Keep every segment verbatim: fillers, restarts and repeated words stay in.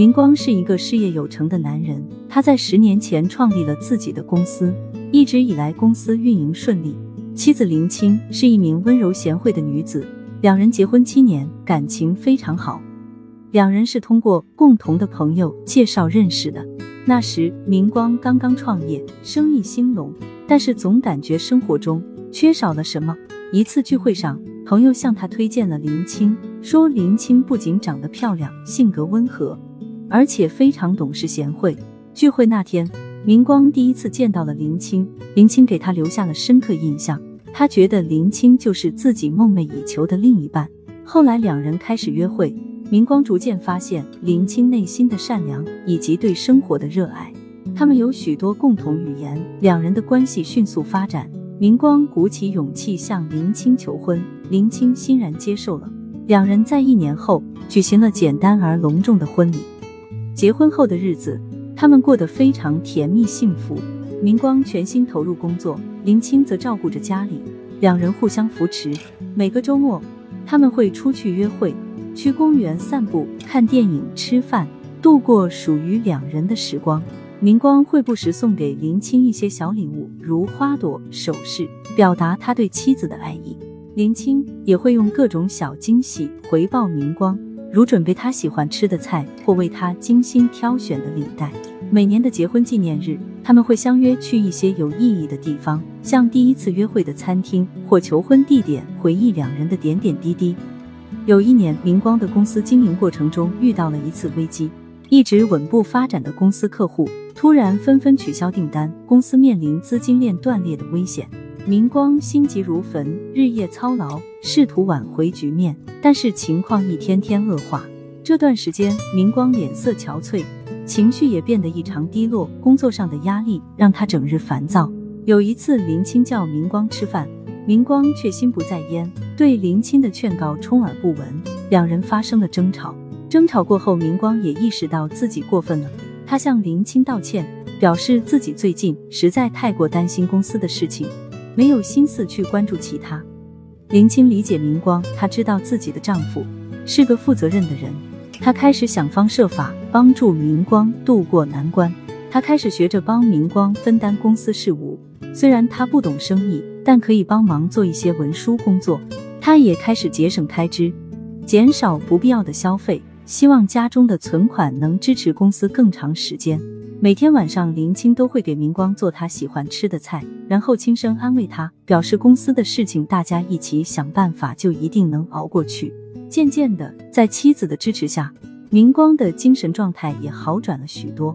林光是一个事业有成的男人，他在十年前创立了自己的公司，一直以来公司运营顺利。妻子林青是一名温柔贤惠的女子，两人结婚七年，感情非常好。两人是通过共同的朋友介绍认识的。那时林光刚刚创业，生意兴隆，但是总感觉生活中缺少了什么。一次聚会上，朋友向他推荐了林青，说林青不仅长得漂亮，性格温和，而且非常懂事贤惠。聚会那天，林光第一次见到了林青，林青给他留下了深刻印象，他觉得林青就是自己梦寐以求的另一半。后来两人开始约会，林光逐渐发现林青内心的善良以及对生活的热爱，他们有许多共同语言，两人的关系迅速发展。林光鼓起勇气向林青求婚，林青欣然接受了。两人在一年后举行了简单而隆重的婚礼。结婚后的日子，他们过得非常甜蜜幸福。林光全心投入工作，林青则照顾着家里，两人互相扶持。每个周末，他们会出去约会，去公园散步、看电影、吃饭，度过属于两人的时光。林光会不时送给林青一些小礼物，如花朵、首饰，表达他对妻子的爱意。林青也会用各种小惊喜回报林光，如准备他喜欢吃的菜，或为他精心挑选的领带。每年的结婚纪念日，他们会相约去一些有意义的地方，像第一次约会的餐厅或求婚地点，回忆两人的点点滴滴。有一年，林光的公司经营过程中遇到了一次危机，一直稳步发展的公司客户突然纷纷取消订单，公司面临资金链断裂的危险。林光心急如焚，日夜操劳，试图挽回局面，但是情况一天天恶化。这段时间，林光脸色憔悴，情绪也变得异常低落，工作上的压力让他整日烦躁。有一次，林青叫林光吃饭，林光却心不在焉，对林青的劝告充耳不闻，两人发生了争吵。争吵过后，林光也意识到自己过分了，他向林青道歉，表示自己最近实在太过担心公司的事情，没有心思去关注其他。林青理解林光，她知道自己的丈夫是个负责任的人，她开始想方设法帮助林光渡过难关。她开始学着帮林光分担公司事务，虽然她不懂生意，但可以帮忙做一些文书工作。她也开始节省开支，减少不必要的消费，希望家中的存款能支持公司更长时间。每天晚上，林青都会给林光做他喜欢吃的菜，然后轻声安慰他，表示公司的事情大家一起想办法，就一定能熬过去。渐渐的，在妻子的支持下，林光的精神状态也好转了许多。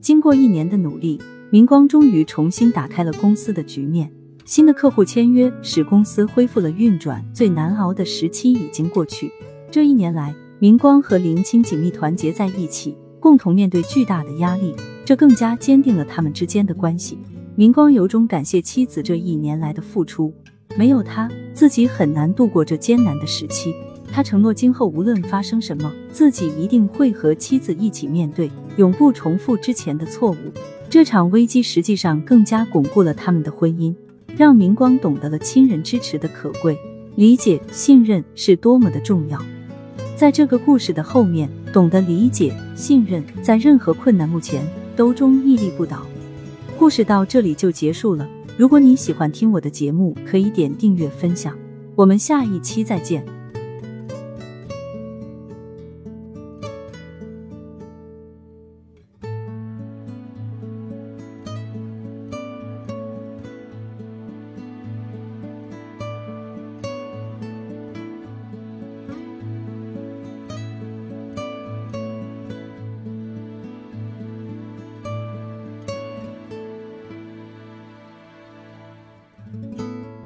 经过一年的努力，林光终于重新打开了公司的局面，新的客户签约使公司恢复了运转，最难熬的时期已经过去。这一年来，林光和林青紧密团结在一起，共同面对巨大的压力，这更加坚定了他们之间的关系。林光由衷感谢妻子这一年来的付出，没有她，自己很难度过这艰难的时期。他承诺今后无论发生什么，自己一定会和妻子一起面对，永不重复之前的错误。这场危机实际上更加巩固了他们的婚姻，让林光懂得了亲人支持的可贵，理解、信任是多么的重要。在这个故事的后面，懂得理解、信任，在任何困难目前都终屹立不倒。故事到这里就结束了。如果你喜欢听我的节目，可以点订阅分享。我们下一期再见。